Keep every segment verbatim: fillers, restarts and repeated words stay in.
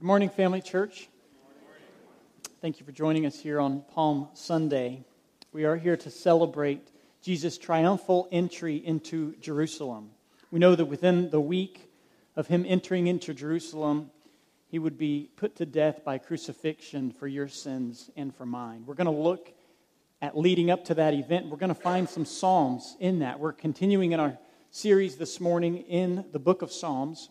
Good morning, Family Church. Thank you for joining us here on Palm Sunday. We are here to celebrate Jesus' triumphal entry into Jerusalem. We know that within the week of him entering into Jerusalem, he would be put to death by crucifixion for your sins and for mine. We're going to look at leading up to that event. We're going to find some Psalms in that. We're continuing in our series this morning in the book of Psalms,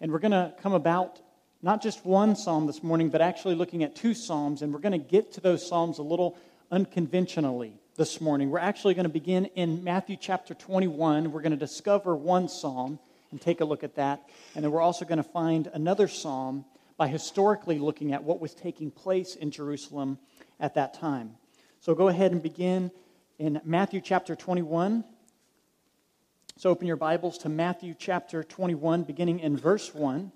and we're going to come about not just one psalm this morning, but actually looking at two psalms, and we're going to get to those psalms a little unconventionally this morning. We're actually going to begin in Matthew chapter twenty-one. We're going to discover one psalm and take a look at that, and then we're also going to find another psalm by historically looking at what was taking place in Jerusalem at that time. So go ahead and begin in Matthew chapter twenty-one. So open your Bibles to Matthew chapter twenty-one, beginning in verse one.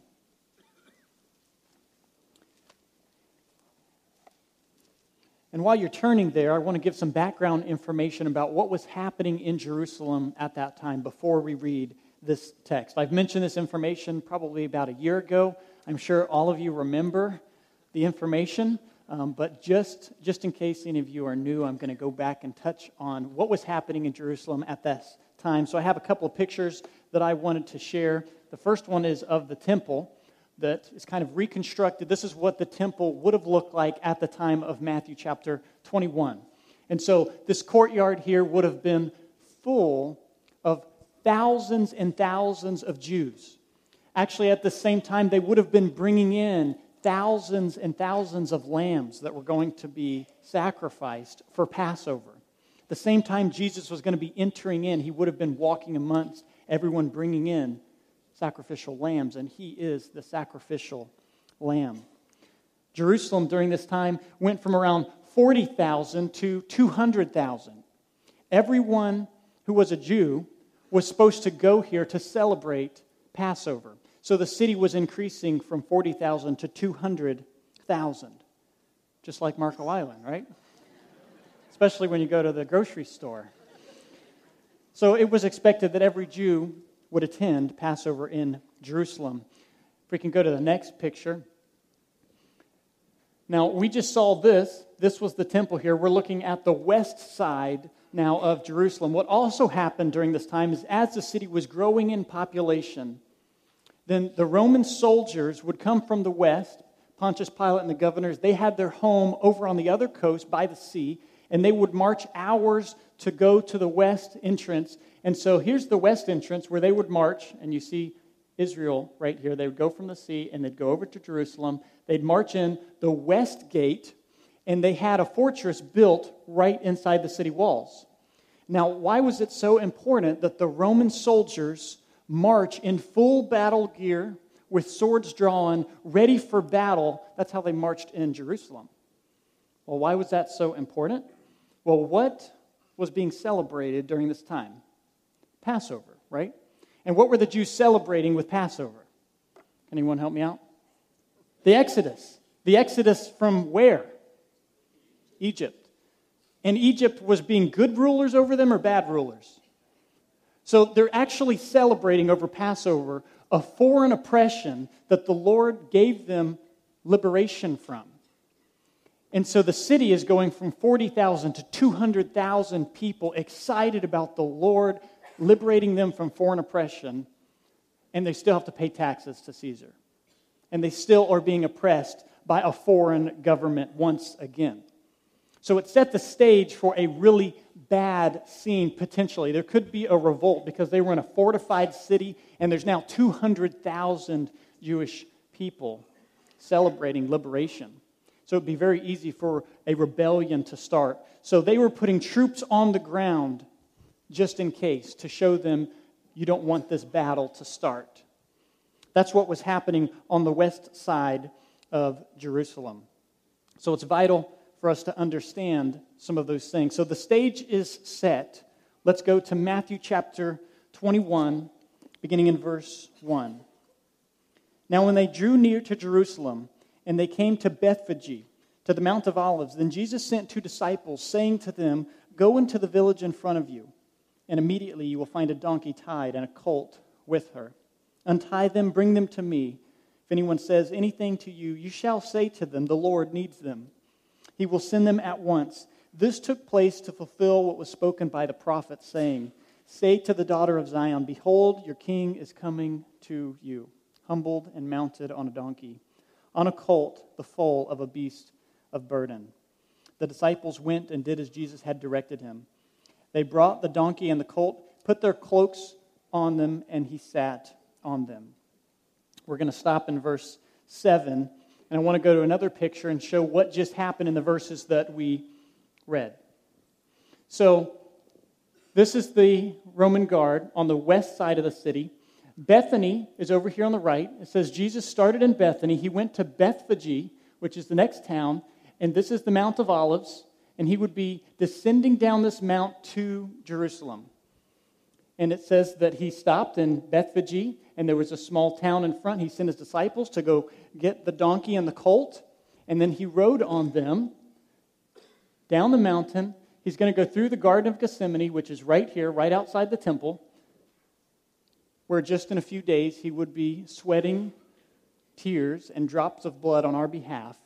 And while you're turning there, I want to give some background information about what was happening in Jerusalem at that time before we read this text. I've mentioned this information probably about a year ago. I'm sure all of you remember the information, um, but just, just in case any of you are new, I'm going to go back and touch on what was happening in Jerusalem at this time. So I have a couple of pictures that I wanted to share. The first one is of the temple that is kind of reconstructed. This is what the temple would have looked like at the time of Matthew chapter twenty-one. And so this courtyard here would have been full of thousands and thousands of Jews. Actually, at the same time, they would have been bringing in thousands and thousands of lambs that were going to be sacrificed for Passover. The same time Jesus was going to be entering in, he would have been walking amongst everyone bringing in sacrificial lambs, and he is the sacrificial lamb. Jerusalem during this time went from around forty thousand to two hundred thousand. Everyone who was a Jew was supposed to go here to celebrate Passover. So the city was increasing from forty thousand to two hundred thousand, just like Marco Island, right? Especially when you go to the grocery store. So it was expected that every Jew would attend Passover in Jerusalem. If we can go to the next picture. Now, we just saw this. This was the temple here. We're looking at the west side now of Jerusalem. What also happened during this time is as the city was growing in population, then the Roman soldiers would come from the west. Pontius Pilate and the governors, they had their home over on the other coast by the sea, and they would march hours to go to the west entrance. And so here's the west entrance where they would march, and you see Israel right here. They would go from the sea, and they'd go over to Jerusalem. They'd march in the west gate, and they had a fortress built right inside the city walls. Now, why was it so important that the Roman soldiers march in full battle gear with swords drawn, ready for battle? That's how they marched in Jerusalem. Well, why was that so important? Well, what was being celebrated during this time? Passover, right? And what were the Jews celebrating with Passover? Can anyone help me out? The Exodus. The Exodus from where? Egypt. And Egypt was being good rulers over them or bad rulers? So they're actually celebrating over Passover a foreign oppression that the Lord gave them liberation from. And so the city is going from forty thousand to two hundred thousand people excited about the Lord liberating them from foreign oppression, and they still have to pay taxes to Caesar. And they still are being oppressed by a foreign government once again. So it set the stage for a really bad scene, potentially. There could be a revolt because they were in a fortified city, and there's now two hundred thousand Jewish people celebrating liberation. So it would be very easy for a rebellion to start. So they were putting troops on the ground just in case, to show them you don't want this battle to start. That's what was happening on the west side of Jerusalem. So it's vital for us to understand some of those things. So the stage is set. Let's go to Matthew chapter twenty-one, beginning in verse one. Now when they drew near to Jerusalem, and they came to Bethphage, to the Mount of Olives, then Jesus sent two disciples, saying to them, "Go into the village in front of you, and immediately you will find a donkey tied and a colt with her. Untie them, bring them to me. If anyone says anything to you, you shall say to them, the Lord needs them. He will send them at once. This took place to fulfill what was spoken by the prophet, saying, say to the daughter of Zion, behold, your king is coming to you, humbled and mounted on a donkey, on a colt, the foal of a beast of burden. The disciples went and did as Jesus had directed him. They brought the donkey and the colt, put their cloaks on them, and he sat on them. We're going to stop in verse seven, and I want to go to another picture and show what just happened in the verses that we read. So, this is the Roman guard on the west side of the city. Bethany is over here on the right. It says Jesus started in Bethany. He went to Bethphage, which is the next town, and this is the Mount of Olives, and he would be descending down this mount to Jerusalem. And it says that he stopped in Bethphage, and there was a small town in front. He sent his disciples to go get the donkey and the colt, and then he rode on them down the mountain. He's going to go through the Garden of Gethsemane, which is right here, right outside the temple, where just in a few days he would be sweating tears and drops of blood on our behalf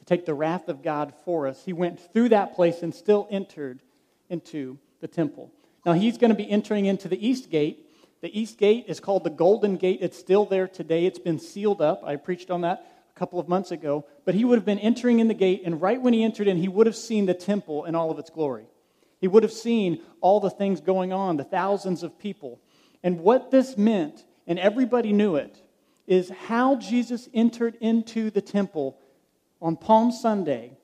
to take the wrath of God for us. He went through that place and still entered into the temple. Now he's going to be entering into the East Gate. The East Gate is called the Golden Gate. It's still there today. It's been sealed up. I preached on that a couple of months ago, but he would have been entering in the gate, and right when he entered in, he would have seen the temple in all of its glory. He would have seen all the things going on, the thousands of people. And what this meant, and everybody knew it, is how Jesus entered into the temple on Palm Sunday,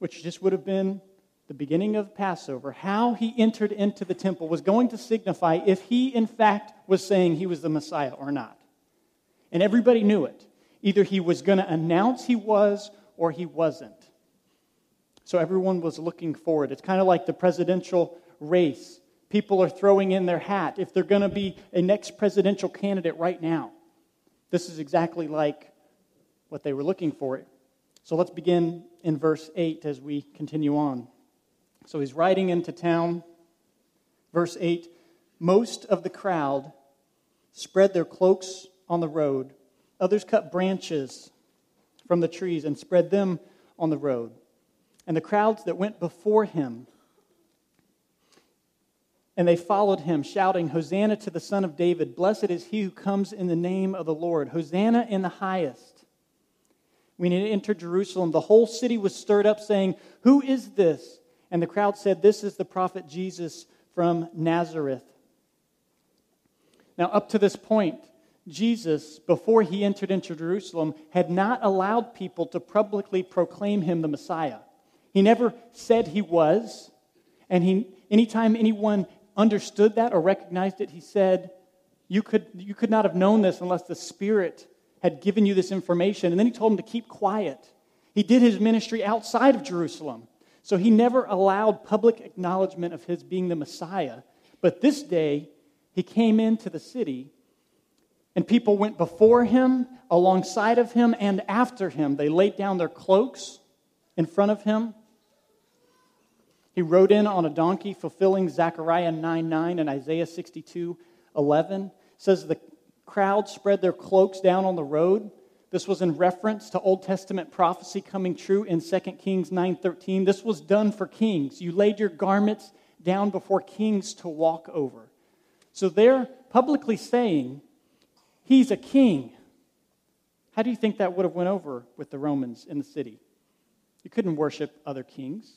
which just would have been the beginning of Passover. How he entered into the temple was going to signify if he, in fact, was saying he was the Messiah or not. And everybody knew it. Either he was going to announce he was or he wasn't. So everyone was looking forward. It's kind of like the presidential race. People are throwing in their hat if they're going to be a next presidential candidate right now. This is exactly like what they were looking for. So let's begin in verse eight as we continue on. So he's riding into town. Verse eight, most of the crowd spread their cloaks on the road. Others cut branches from the trees and spread them on the road. And the crowds that went before him, and they followed him, shouting, Hosanna to the Son of David. Blessed is he who comes in the name of the Lord. Hosanna in the highest. When he entered Jerusalem, the whole city was stirred up, saying, who is this? And the crowd said, this is the prophet Jesus from Nazareth. Now, up to this point, Jesus, before he entered into Jerusalem, had not allowed people to publicly proclaim him the Messiah. He never said he was, and he, anytime anyone understood that or recognized it, he said, you could, you could not have known this unless the Spirit had given you this information. And then he told them to keep quiet. He did his ministry outside of Jerusalem, so he never allowed public acknowledgement of his being the Messiah. But this day, he came into the city, and people went before him, alongside of him, and after him. They laid down their cloaks in front of him. He rode in on a donkey, fulfilling Zechariah nine nine and Isaiah sixty-two eleven. It says the crowd spread their cloaks down on the road. This was in reference to Old Testament prophecy coming true in Second Kings nine thirteen. This was done for kings. You laid your garments down before kings to walk over. So they're publicly saying, he's a king. How do you think that would have went over with the Romans in the city? You couldn't worship other kings.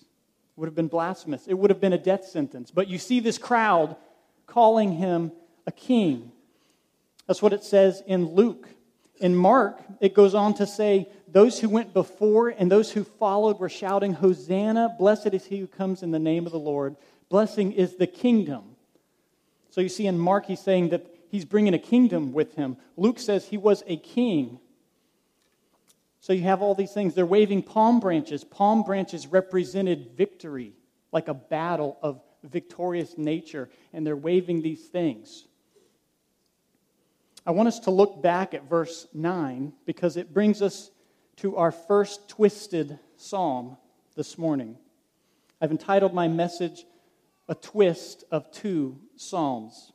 It would have been blasphemous. It would have been a death sentence. But you see this crowd calling him a king. That's what it says in Luke. In Mark, it goes on to say, those who went before and those who followed were shouting, Hosanna, blessed is he who comes in the name of the Lord. Blessing is the kingdom. So you see in Mark, he's saying that he's bringing a kingdom with him. Luke says he was a king. So you have all these things. They're waving palm branches. Palm branches represented victory, like a battle of victorious nature. And they're waving these things. I want us to look back at verse nine because it brings us to our first twisted psalm this morning. I've entitled my message, A Twist of Two Psalms.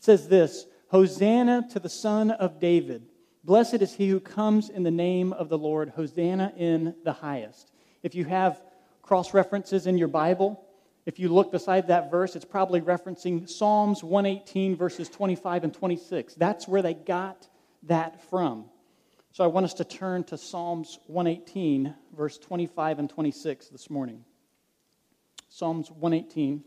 Says this, Hosanna to the Son of David. Blessed is he who comes in the name of the Lord. Hosanna in the highest. If you have cross-references in your Bible, if you look beside that verse, it's probably referencing Psalms one eighteen, verses twenty-five and twenty-six. That's where they got that from. So I want us to turn to Psalms one eighteen, verse twenty-five and twenty-six this morning. Psalms one eighteen.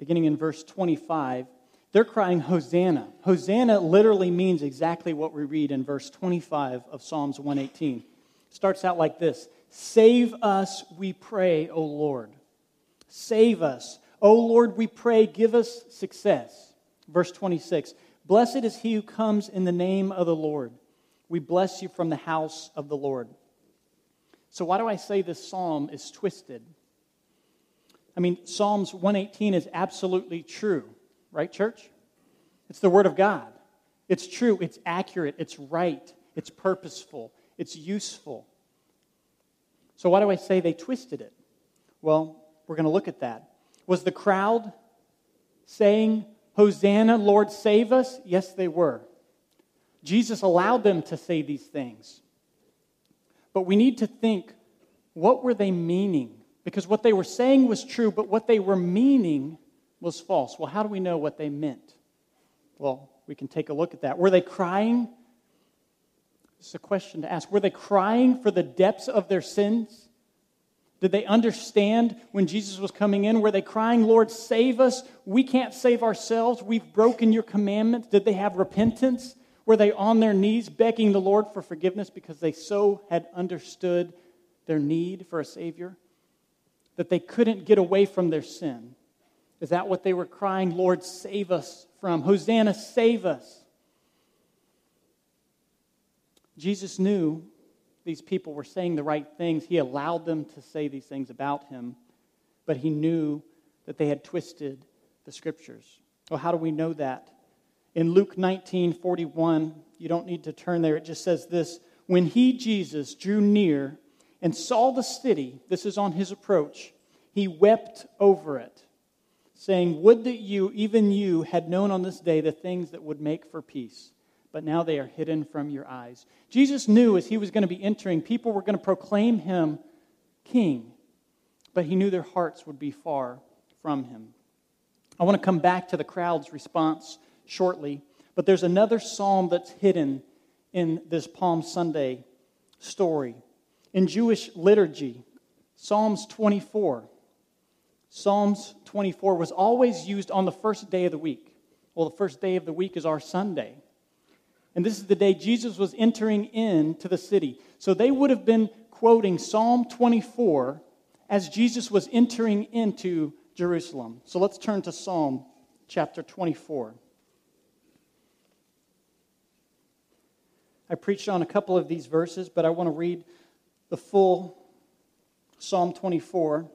Beginning in verse twenty-five, they're crying, Hosanna. Hosanna literally means exactly what we read in verse twenty-five of Psalms one eighteen. It starts out like this, Save us, we pray, O Lord. Save us. O Lord, we pray, give us success. Verse twenty-six, Blessed is he who comes in the name of the Lord. We bless you from the house of the Lord. So why do I say this psalm is twisted? I mean, Psalms one eighteen is absolutely true, right, church? It's the Word of God. It's true, it's accurate, it's right, it's purposeful, it's useful. So why do I say they twisted it? Well, we're going to look at that. Was the crowd saying, Hosanna, Lord, save us? Yes, they were. Jesus allowed them to say these things. But we need to think, what were they meaning? Because what they were saying was true, but what they were meaning was false. Well, how do we know what they meant? Well, we can take a look at that. Were they crying? It's a question to ask. Were they crying for the depths of their sins? Did they understand when Jesus was coming in? Were they crying, Lord, save us? We can't save ourselves. We've broken your commandments. Did they have repentance? Were they on their knees begging the Lord for forgiveness because they so had understood their need for a Savior? That they couldn't get away from their sin. Is that what they were crying, Lord, save us from? Hosanna, save us. Jesus knew these people were saying the right things. He allowed them to say these things about him, but he knew that they had twisted the scriptures. Well, how do we know that? In Luke nineteen forty-one, you don't need to turn there, it just says this, When he, Jesus, drew near and saw the city, this is on his approach, he wept over it, saying, Would that you, even you, had known on this day the things that would make for peace, but now they are hidden from your eyes. Jesus knew as he was going to be entering, people were going to proclaim him king, but he knew their hearts would be far from him. I want to come back to the crowd's response shortly, but there's another psalm that's hidden in this Palm Sunday story. In Jewish liturgy, Psalms twenty-four. Psalms twenty-four was always used on the first day of the week. Well, the first day of the week is our Sunday. And this is the day Jesus was entering into the city. So they would have been quoting Psalm twenty-four as Jesus was entering into Jerusalem. So let's turn to Psalm chapter twenty-four. I preached on a couple of these verses, but I want to read the full Psalm twenty-four.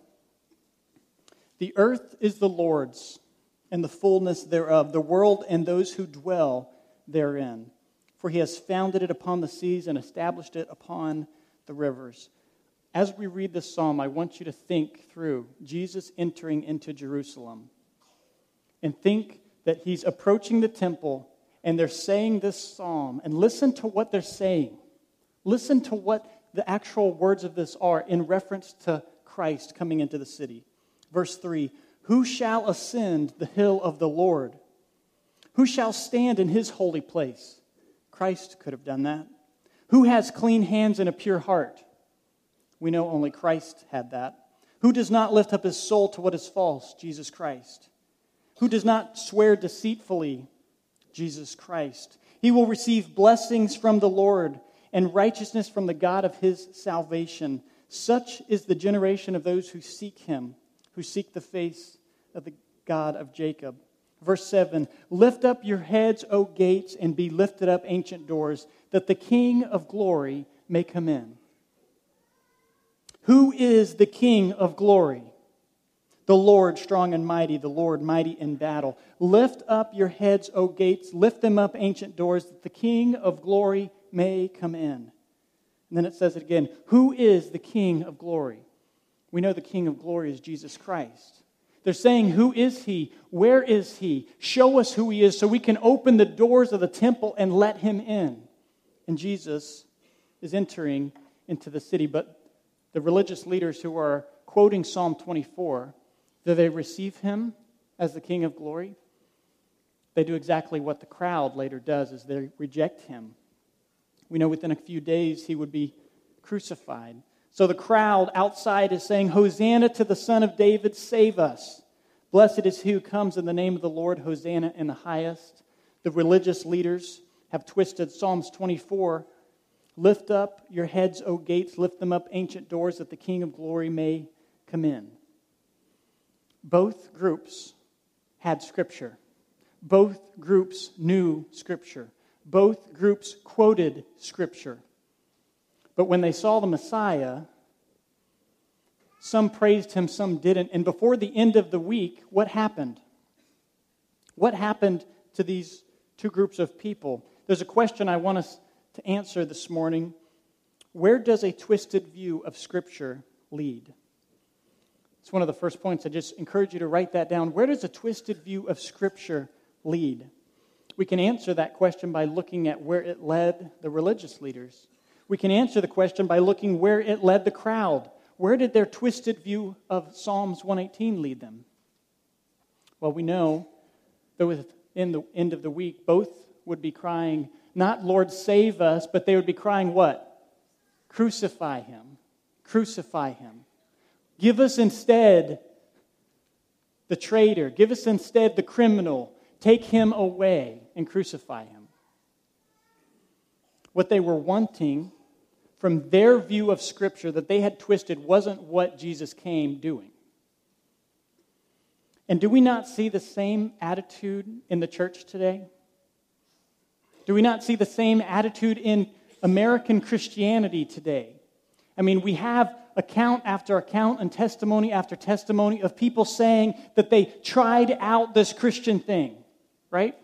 The earth is the Lord's, and the fullness thereof, the world and those who dwell therein. For he has founded it upon the seas and established it upon the rivers. As we read this psalm, I want you to think through Jesus entering into Jerusalem. And think that he's approaching the temple, and they're saying this psalm. And listen to what they're saying. Listen to what the actual words of this are in reference to Christ coming into the city. Verse three, Who shall ascend the hill of the Lord? Who shall stand in his holy place? Christ could have done that. Who has clean hands and a pure heart? We know only Christ had that. Who does not lift up his soul to what is false? Jesus Christ. Who does not swear deceitfully? Jesus Christ. He will receive blessings from the Lord and righteousness from the God of his salvation. Such is the generation of those who seek him, who seek the face of the God of Jacob. Verse seven, Lift up your heads, O gates, and be lifted up, ancient doors, that the King of glory may come in. Who is the King of glory? The Lord strong and mighty, the Lord mighty in battle. Lift up your heads, O gates, lift them up, ancient doors, that the King of glory may come in. And then it says it again, who is the King of glory? We know the King of glory is Jesus Christ. They're saying, who is he? Where is he? Show us who he is so we can open the doors of the temple and let him in. And Jesus is entering into the city. But the religious leaders who are quoting Psalm twenty-four, do they receive him as the King of glory? They do exactly what the crowd later does, is they reject him. We know within a few days he would be crucified. So the crowd outside is saying, Hosanna to the Son of David, save us. Blessed is he who comes in the name of the Lord, Hosanna in the highest. The religious leaders have twisted Psalms twenty-four. Lift up your heads, O gates, lift them up, ancient doors, that the King of glory may come in. Both groups had Scripture. Both groups knew Scripture. Both groups quoted Scripture. But when they saw the Messiah, some praised him, some didn't. And before the end of the week, what happened? What happened to these two groups of people? There's a question I want us to answer this morning. Where does a twisted view of Scripture lead? It's one of the first points. I just encourage you to write that down. Where does a twisted view of Scripture lead? We can answer that question by looking at where it led the religious leaders. We can answer the question by looking where it led the crowd. Where did their twisted view of Psalms one eighteen lead them? Well, we know that within the end of the week, both would be crying, not Lord save us, but they would be crying what? Crucify him. Crucify him. Give us instead the traitor. Give us instead the criminal. Take him away and crucify him. What they were wanting from their view of Scripture that they had twisted wasn't what Jesus came doing. And do we not see the same attitude in the church today? Do we not see the same attitude in American Christianity today? I mean, we have account after account and testimony after testimony of people saying that they tried out this Christian thing, right?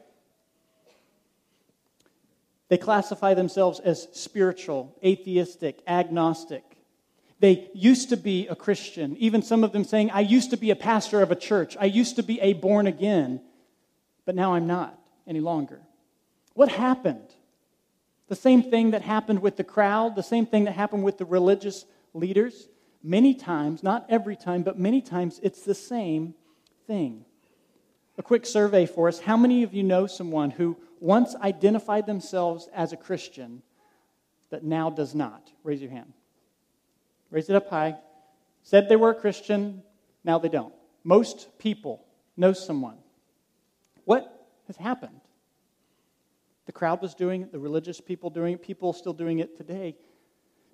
They classify themselves as spiritual, atheistic, agnostic. They used to be a Christian. Even some of them saying, I used to be a pastor of a church. I used to be a born again, but now I'm not any longer. What happened? The same thing that happened with the crowd, the same thing that happened with the religious leaders. Many times, not every time, but many times it's the same thing. A quick survey for us. How many of you know someone who once identified themselves as a Christian that now does not? Raise your hand. Raise it up high. Said they were a Christian, now they don't. Most people know someone. What has happened? The crowd was doing it, the religious people doing it, people still doing it today.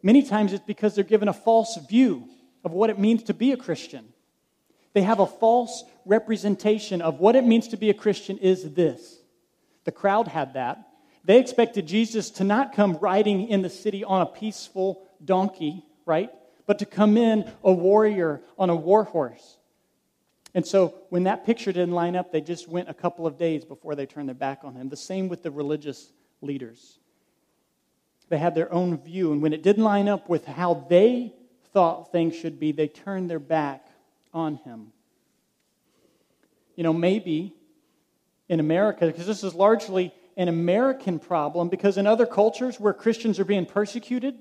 Many times it's because they're given a false view of what it means to be a Christian. They have a false representation of what it means to be a Christian is this. The crowd had that. They expected Jesus to not come riding in the city on a peaceful donkey, right? But to come in a warrior on a war horse. And so when that picture didn't line up, they just went a couple of days before they turned their back on him. The same with the religious leaders. They had their own view, and when it didn't line up with how they thought things should be, they turned their back on him. You know, maybe in America, because this is largely an American problem, because in other cultures where Christians are being persecuted,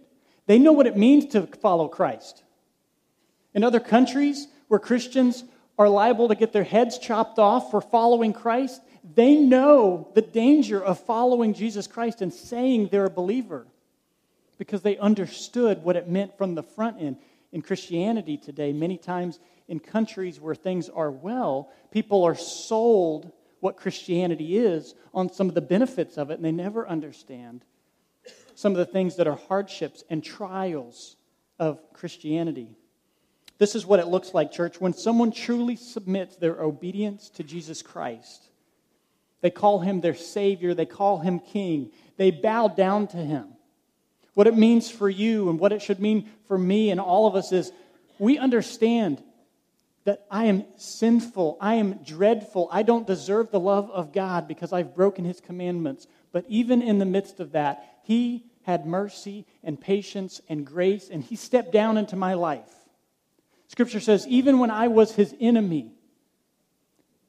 they know what it means to follow Christ. In other countries where Christians are liable to get their heads chopped off for following Christ, they know the danger of following Jesus Christ and saying they're a believer, because they understood what it meant from the front end. In Christianity today, many times in countries where things are well, people are sold what Christianity is on some of the benefits of it, and they never understand some of the things that are hardships and trials of Christianity. This is what it looks like, church, when someone truly submits their obedience to Jesus Christ. They call him their Savior. They call him King. They bow down to him. What it means for you and what it should mean for me and all of us is we understand that I am sinful, I am dreadful, I don't deserve the love of God because I've broken his commandments. But even in the midst of that, he had mercy and patience and grace, and he stepped down into my life. Scripture says, even when I was his enemy,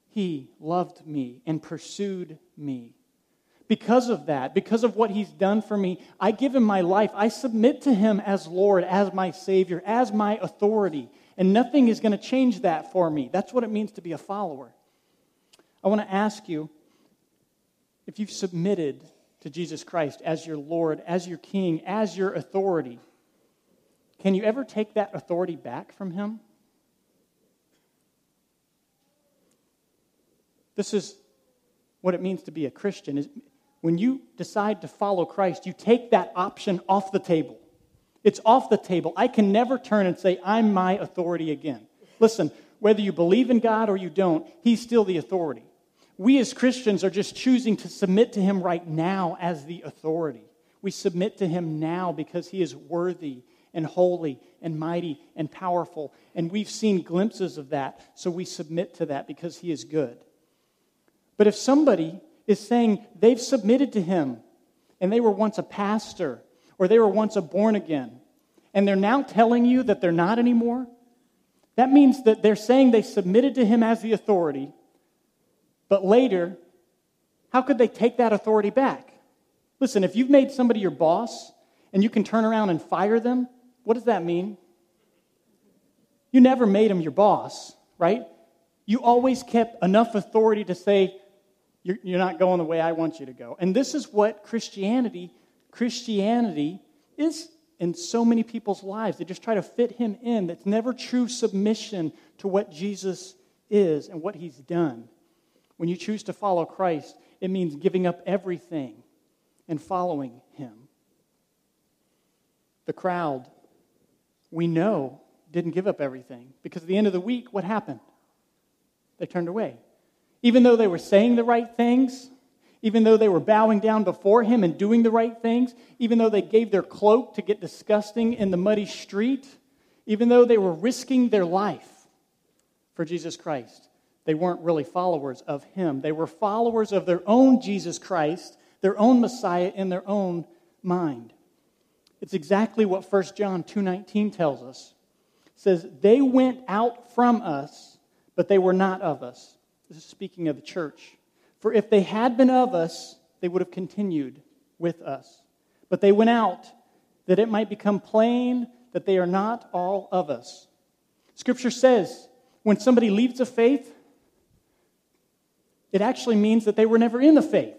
he loved me and pursued me. Because of that, because of what he's done for me, I give him my life. I submit to him as Lord, as my Savior, as my authority. And nothing is going to change that for me. That's what it means to be a follower. I want to ask you, if you've submitted to Jesus Christ as your Lord, as your King, as your authority, can you ever take that authority back from him? This is what it means to be a Christian. Is when you decide to follow Christ, you take that option off the table. It's off the table. I can never turn and say, I'm my authority again. Listen, whether you believe in God or you don't, he's still the authority. We as Christians are just choosing to submit to him right now as the authority. We submit to him now because he is worthy and holy and mighty and powerful. And we've seen glimpses of that, so we submit to that because he is good. But if somebody is saying they've submitted to him and they were once a pastor or they were once a born again, and they're now telling you that they're not anymore, that means that they're saying they submitted to him as the authority, but later, how could they take that authority back? Listen, if you've made somebody your boss and you can turn around and fire them, what does that mean? You never made him your boss, right? You always kept enough authority to say, you're, you're not going the way I want you to go. And this is what Christianity Christianity is in so many people's lives. They just try to fit him in. That's never true submission to what Jesus is and what he's done. When you choose to follow Christ, it means giving up everything and following him. The crowd, we know, didn't give up everything, because at the end of the week, what happened? They turned away. Even though they were saying the right things, even though they were bowing down before him and doing the right things, even though they gave their cloak to get disgusting in the muddy street, even though they were risking their life for Jesus Christ, they weren't really followers of him. They were followers of their own Jesus Christ, their own Messiah in their own mind. It's exactly what First John two nineteen tells us. It says, they went out from us, but they were not of us. This is speaking of the church. For if they had been of us, they would have continued with us. But they went out, that it might become plain that they are not all of us. Scripture says, when somebody leaves a faith, it actually means that they were never in the faith.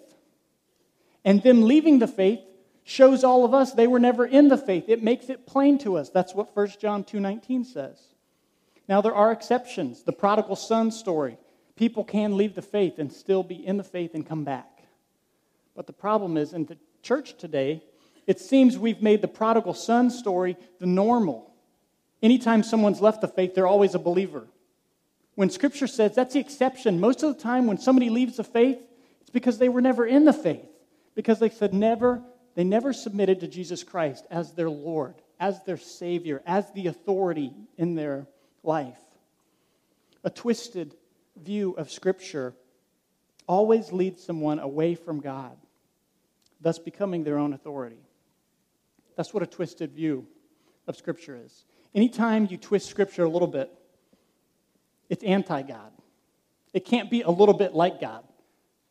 And them leaving the faith shows all of us they were never in the faith. It makes it plain to us. That's what First John two nineteen says. Now, there are exceptions. The prodigal son story. People can leave the faith and still be in the faith and come back. But the problem is, in the church today, it seems we've made the prodigal son story the normal. Anytime someone's left the faith, they're always a believer. When Scripture says that's the exception, most of the time when somebody leaves the faith, it's because they were never in the faith, because they said never, they never submitted to Jesus Christ as their Lord, as their Savior, as the authority in their life. A twisted view of Scripture always leads someone away from God, thus becoming their own authority. That's what a twisted view of Scripture is. Anytime you twist Scripture a little bit, it's anti-God. It can't be a little bit like God,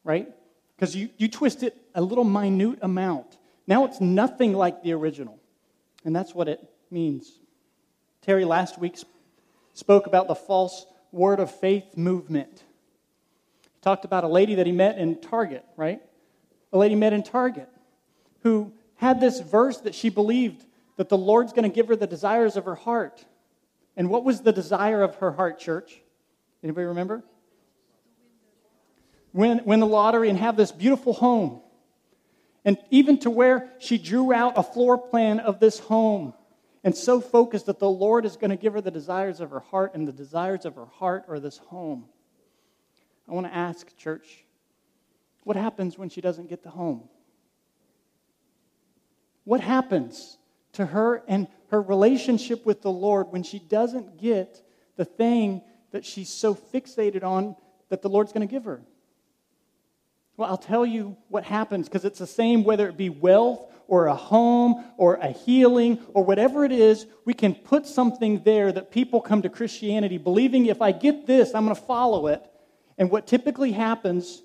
right? Because you, you twist it a little minute amount. Now it's nothing like the original, and that's what it means. Terry last week spoke about the false Word of Faith movement. He talked about a lady that he met in Target, right? A lady met in Target who had this verse that she believed that the Lord's going to give her the desires of her heart. And what was the desire of her heart, church? Anybody remember? Win, win the lottery and have this beautiful home. And even to where she drew out a floor plan of this home, and so focused that the Lord is going to give her the desires of her heart, and the desires of her heart are this home. I want to ask, church, what happens when she doesn't get the home? What happens to her and her relationship with the Lord when she doesn't get the thing that she's so fixated on that the Lord's going to give her? Well, I'll tell you what happens, because it's the same whether it be wealth or a home or a healing or whatever it is. We can put something there that people come to Christianity believing, if I get this, I'm going to follow it. And what typically happens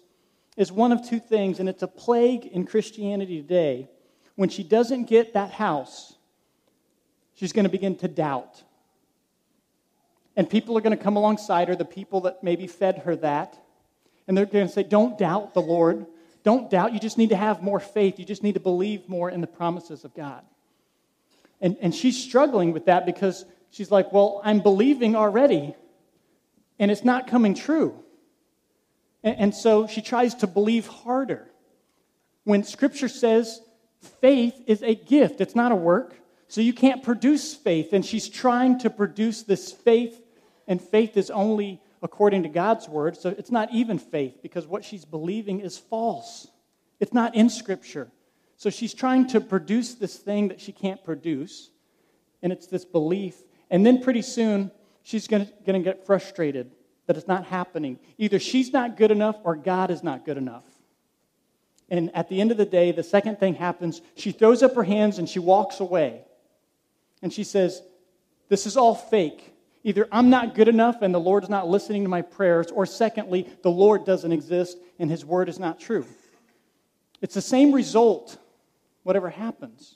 is one of two things, and it's a plague in Christianity today. When she doesn't get that house, she's going to begin to doubt. And people are going to come alongside her, the people that maybe fed her that, and they're going to say, don't doubt the Lord. Don't doubt. You just need to have more faith. You just need to believe more in the promises of God. And, and she's struggling with that, because she's like, well, I'm believing already, and it's not coming true. And, and so she tries to believe harder. When Scripture says faith is a gift, it's not a work. So you can't produce faith, and she's trying to produce this faith, and faith is only according to God's word, so it's not even faith, because what she's believing is false. It's not in Scripture. So she's trying to produce this thing that she can't produce, and it's this belief. And then pretty soon, she's going to get frustrated that it's not happening. Either she's not good enough or God is not good enough. And at the end of the day, the second thing happens. She throws up her hands and she walks away. And she says, this is all fake. Either I'm not good enough and the Lord's not listening to my prayers, or secondly, the Lord doesn't exist and His word is not true. It's the same result, whatever happens.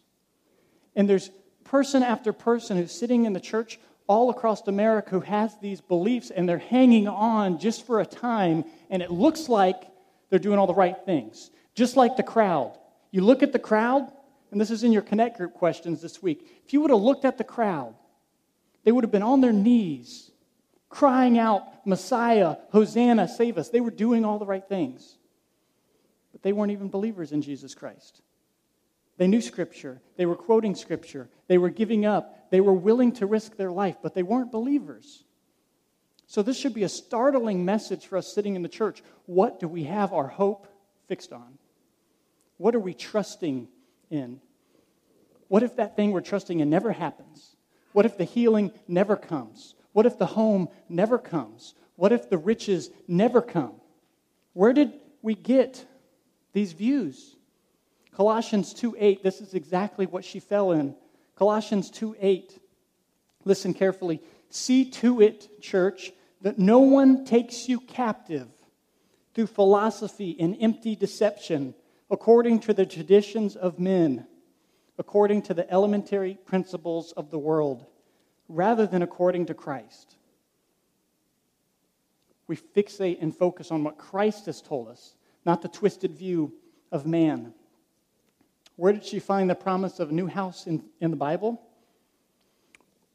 And there's person after person who's sitting in the church all across America who has these beliefs, and they're hanging on just for a time, and it looks like they're doing all the right things. Just like the crowd. You look at the crowd, and this is in your Connect group questions this week. If you would have looked at the crowd, they would have been on their knees, crying out, Messiah, Hosanna, save us. They were doing all the right things. But they weren't even believers in Jesus Christ. They knew Scripture. They were quoting Scripture. They were giving up. They were willing to risk their life, but they weren't believers. So this should be a startling message for us sitting in the church. What do we have our hope fixed on? What are we trusting in? What if that thing we're trusting in never happens? What if the healing never comes? What if the home never comes? What if the riches never come? Where did we get these views? Colossians two eight, this is exactly what she fell in. Colossians two eight, listen carefully. See to it, church, that no one takes you captive through philosophy and empty deception, according to the traditions of men, according to the elementary principles of the world, rather than according to Christ. We fixate and focus on what Christ has told us, not the twisted view of man. Where did she find the promise of a new house in, in the Bible?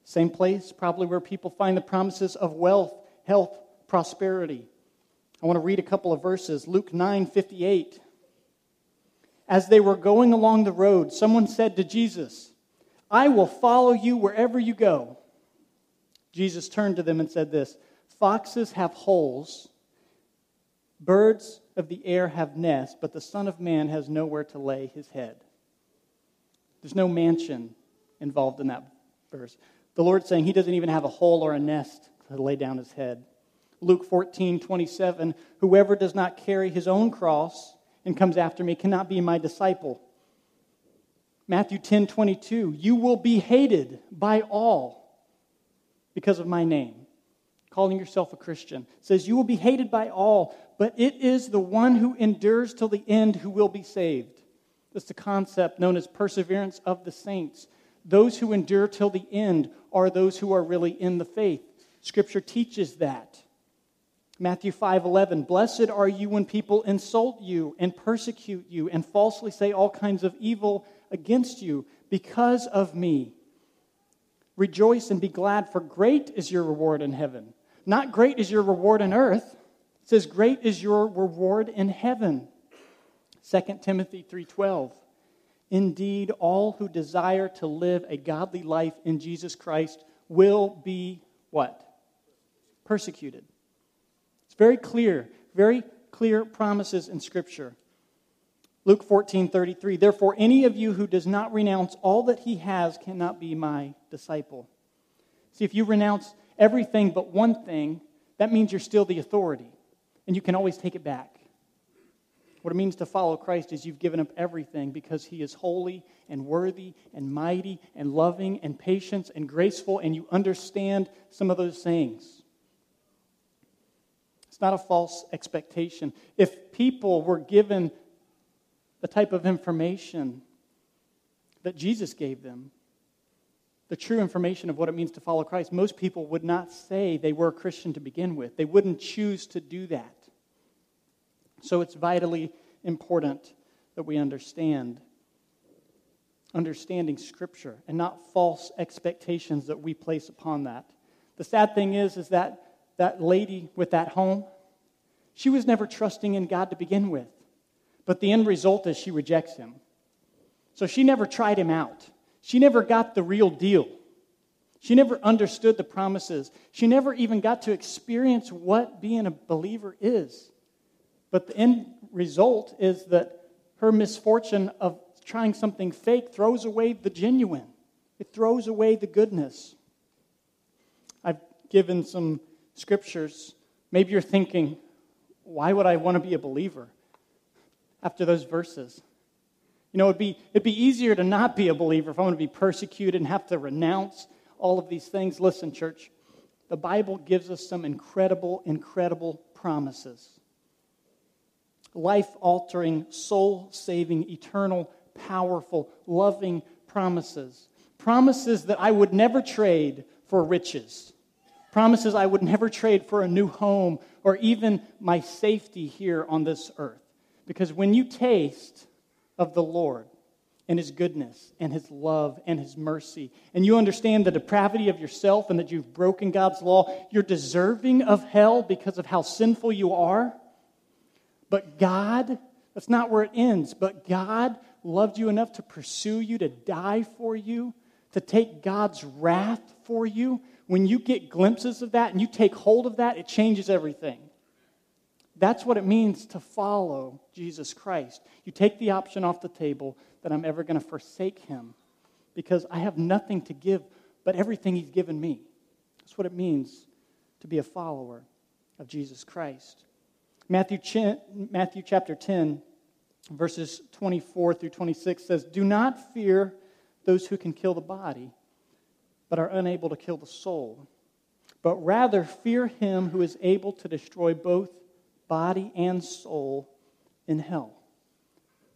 Same place, probably, where people find the promises of wealth, health, prosperity. I want to read a couple of verses. Luke nine fifty-eight. As they were going along the road, someone said to Jesus, I will follow you wherever you go. Jesus turned to them and said this, foxes have holes, birds of the air have nests, but the Son of Man has nowhere to lay his head. There's no mansion involved in that verse. The Lord's saying He doesn't even have a hole or a nest to lay down his head. Luke fourteen twenty-seven, whoever does not carry his own cross and comes after me cannot be my disciple. Matthew ten twenty-two, you will be hated by all because of my name. Calling yourself a Christian. It says you will be hated by all, but it is the one who endures till the end who will be saved. That's the concept known as perseverance of the saints. Those who endure till the end are those who are really in the faith. Scripture teaches that. Matthew five eleven, blessed are you when people insult you and persecute you and falsely say all kinds of evil against you because of me. Rejoice and be glad, for great is your reward in heaven. Not great is your reward on earth. It says great is your reward in heaven. Second Timothy three twelve, indeed all who desire to live a godly life in Jesus Christ will be what? Persecuted. Very clear, very clear promises in Scripture. Luke fourteen thirty-three, therefore any of you who does not renounce all that he has cannot be my disciple. See, if you renounce everything but one thing, that means you're still the authority, and you can always take it back. What it means to follow Christ is you've given up everything because he is holy and worthy and mighty and loving and patient and graceful, and you understand some of those things. It's not a false expectation. If people were given the type of information that Jesus gave them, the true information of what it means to follow Christ, most people would not say they were a Christian to begin with. They wouldn't choose to do that. So it's vitally important that we understand, understanding Scripture and not false expectations that we place upon that. The sad thing is, is that that lady with that home, she was never trusting in God to begin with. But the end result is she rejects him. So she never tried him out. She never got the real deal. She never understood the promises. She never even got to experience what being a believer is. But the end result is that her misfortune of trying something fake throws away the genuine. It throws away the goodness. I've given some scriptures. Maybe you're thinking, why would I want to be a believer after those verses? You know, it'd be, it'd be easier to not be a believer if I want to be persecuted and have to renounce all of these things. Listen, church, the Bible gives us some incredible, incredible promises. Life-altering, soul-saving, eternal, powerful, loving promises. Promises that I would never trade for riches. Promises I would never trade for a new home or even my safety here on this earth. Because when you taste of the Lord and His goodness and His love and His mercy, and you understand the depravity of yourself and that you've broken God's law, you're deserving of hell because of how sinful you are. But God, that's not where it ends, but God loved you enough to pursue you, to die for you, to take God's wrath for you. When you get glimpses of that and you take hold of that, it changes everything. That's what it means to follow Jesus Christ. You take the option off the table that I'm ever going to forsake him because I have nothing to give but everything he's given me. That's what it means to be a follower of Jesus Christ. Matthew, Matthew chapter ten, verses twenty-four through twenty-six says, "Do not fear those who can kill the body, but are unable to kill the soul. But rather fear him who is able to destroy both body and soul in hell."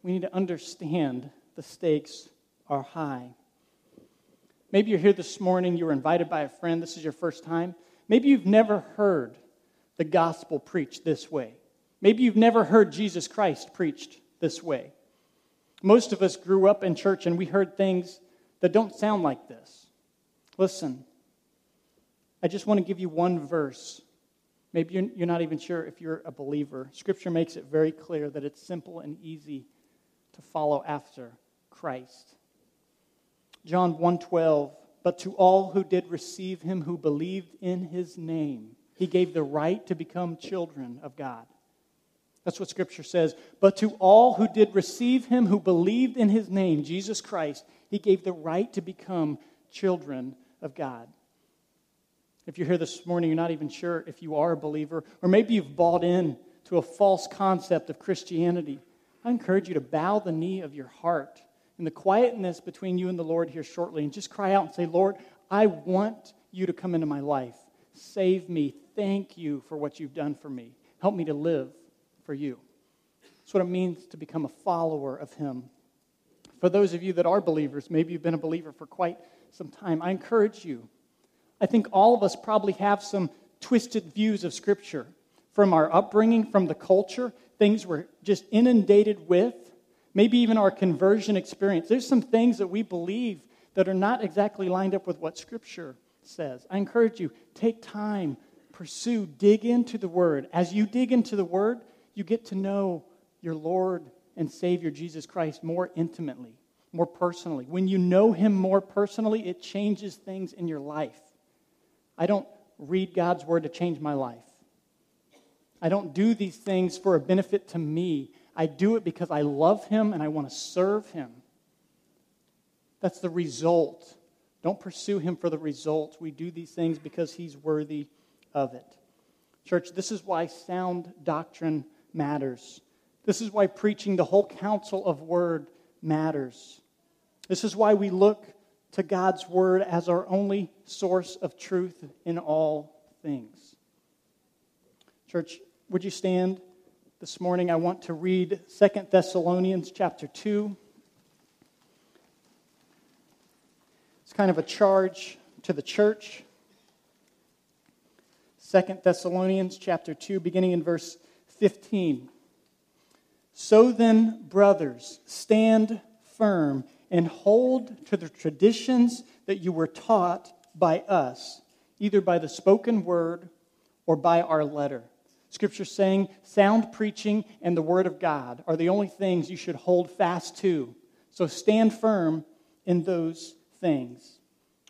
We need to understand the stakes are high. Maybe you're here this morning, you were invited by a friend, this is your first time. Maybe you've never heard the gospel preached this way. Maybe you've never heard Jesus Christ preached this way. Most of us grew up in church and we heard things that don't sound like this. Listen, I just want to give you one verse. Maybe you're not even sure if you're a believer. Scripture makes it very clear that it's simple and easy to follow after Christ. John one twelve, "But to all who did receive him, who believed in his name, he gave the right to become children of God." That's what Scripture says. But to all who did receive him, who believed in his name, Jesus Christ, he gave the right to become children of God. If you're here this morning, you're not even sure if you are a believer, or maybe you've bought in to a false concept of Christianity. I encourage you to bow the knee of your heart in the quietness between you and the Lord here shortly and just cry out and say, "Lord, I want you to come into my life. Save me. Thank you for what you've done for me. Help me to live for you." That's what it means to become a follower of him. For those of you that are believers, maybe you've been a believer for quite some time, I encourage you. I think all of us probably have some twisted views of Scripture from our upbringing, from the culture, things we're just inundated with, maybe even our conversion experience. There's some things that we believe that are not exactly lined up with what Scripture says. I encourage you, take time. Pursue, dig into the Word. As you dig into the Word, you get to know your Lord and Savior Jesus Christ more intimately, more personally. When you know Him more personally, it changes things in your life. I don't read God's Word to change my life. I don't do these things for a benefit to me. I do it because I love Him and I want to serve Him. That's the result. Don't pursue Him for the result. We do these things because He's worthy of it. Church, this is why sound doctrine matters. This is why preaching the whole counsel of word matters. This is why we look to God's word as our only source of truth in all things. Church, would you stand this morning? I want to read Second Thessalonians chapter two. It's kind of a charge to the church. Second Thessalonians chapter two, beginning in verse fifteen. So then, brothers, stand firm and hold to the traditions that you were taught by us, either by the spoken word or by our letter. Scripture saying sound preaching and the word of God are the only things you should hold fast to. So stand firm in those things.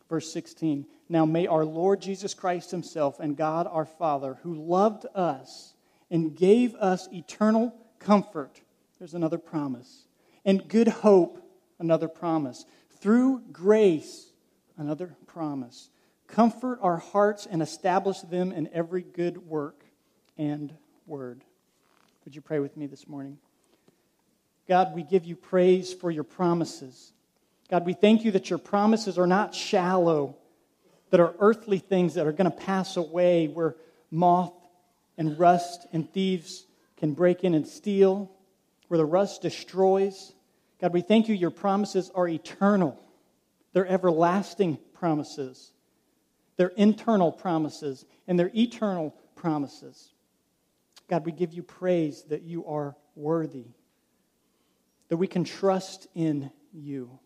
Verse sixteen, now may our Lord Jesus Christ himself and God our Father, who loved us and gave us eternal comfort, there's another promise, and good hope, another promise, through grace, another promise, comfort our hearts and establish them in every good work and word. Would you pray with me this morning? God, we give you praise for your promises. God, we thank you that your promises are not shallow, that are earthly things that are going to pass away, where moth and rust and thieves can break in and steal, where the rust destroys. God, we thank you your promises are eternal. They're everlasting promises. They're internal promises, and they're eternal promises. God, we give you praise that you are worthy, that we can trust in you.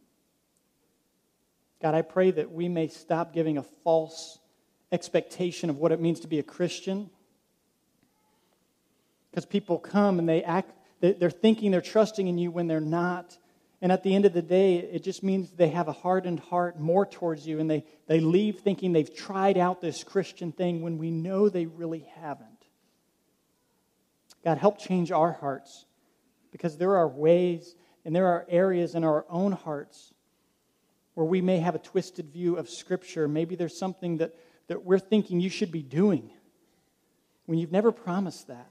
God, I pray that we may stop giving a false expectation of what it means to be a Christian. Because people come and they act, they're thinking they're trusting in you when they're not. And at the end of the day, it just means they have a hardened heart more towards you, and they, they leave thinking they've tried out this Christian thing when we know they really haven't. God, help change our hearts, because there are ways and there are areas in our own hearts where we may have a twisted view of Scripture. Maybe there's something that, that we're thinking you should be doing when you've never promised that.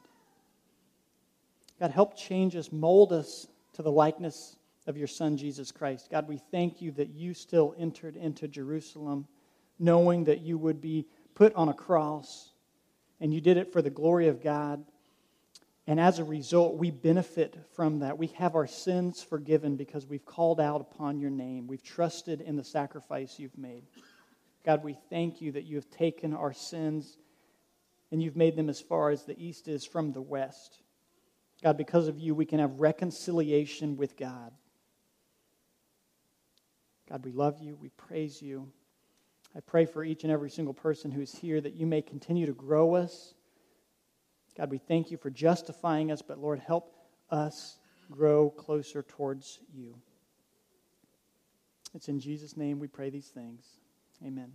God, help change us, mold us to the likeness of your Son, Jesus Christ. God, we thank you that you still entered into Jerusalem knowing that you would be put on a cross, and you did it for the glory of God. And as a result, we benefit from that. We have our sins forgiven because we've called out upon your name. We've trusted in the sacrifice you've made. God, we thank you that you have taken our sins and you've made them as far as the east is from the west. God, because of you, we can have reconciliation with God. God, we love you. We praise you. I pray for each and every single person who's here that you may continue to grow us. God, we thank you for justifying us, but Lord, help us grow closer towards you. It's in Jesus' name we pray these things. Amen.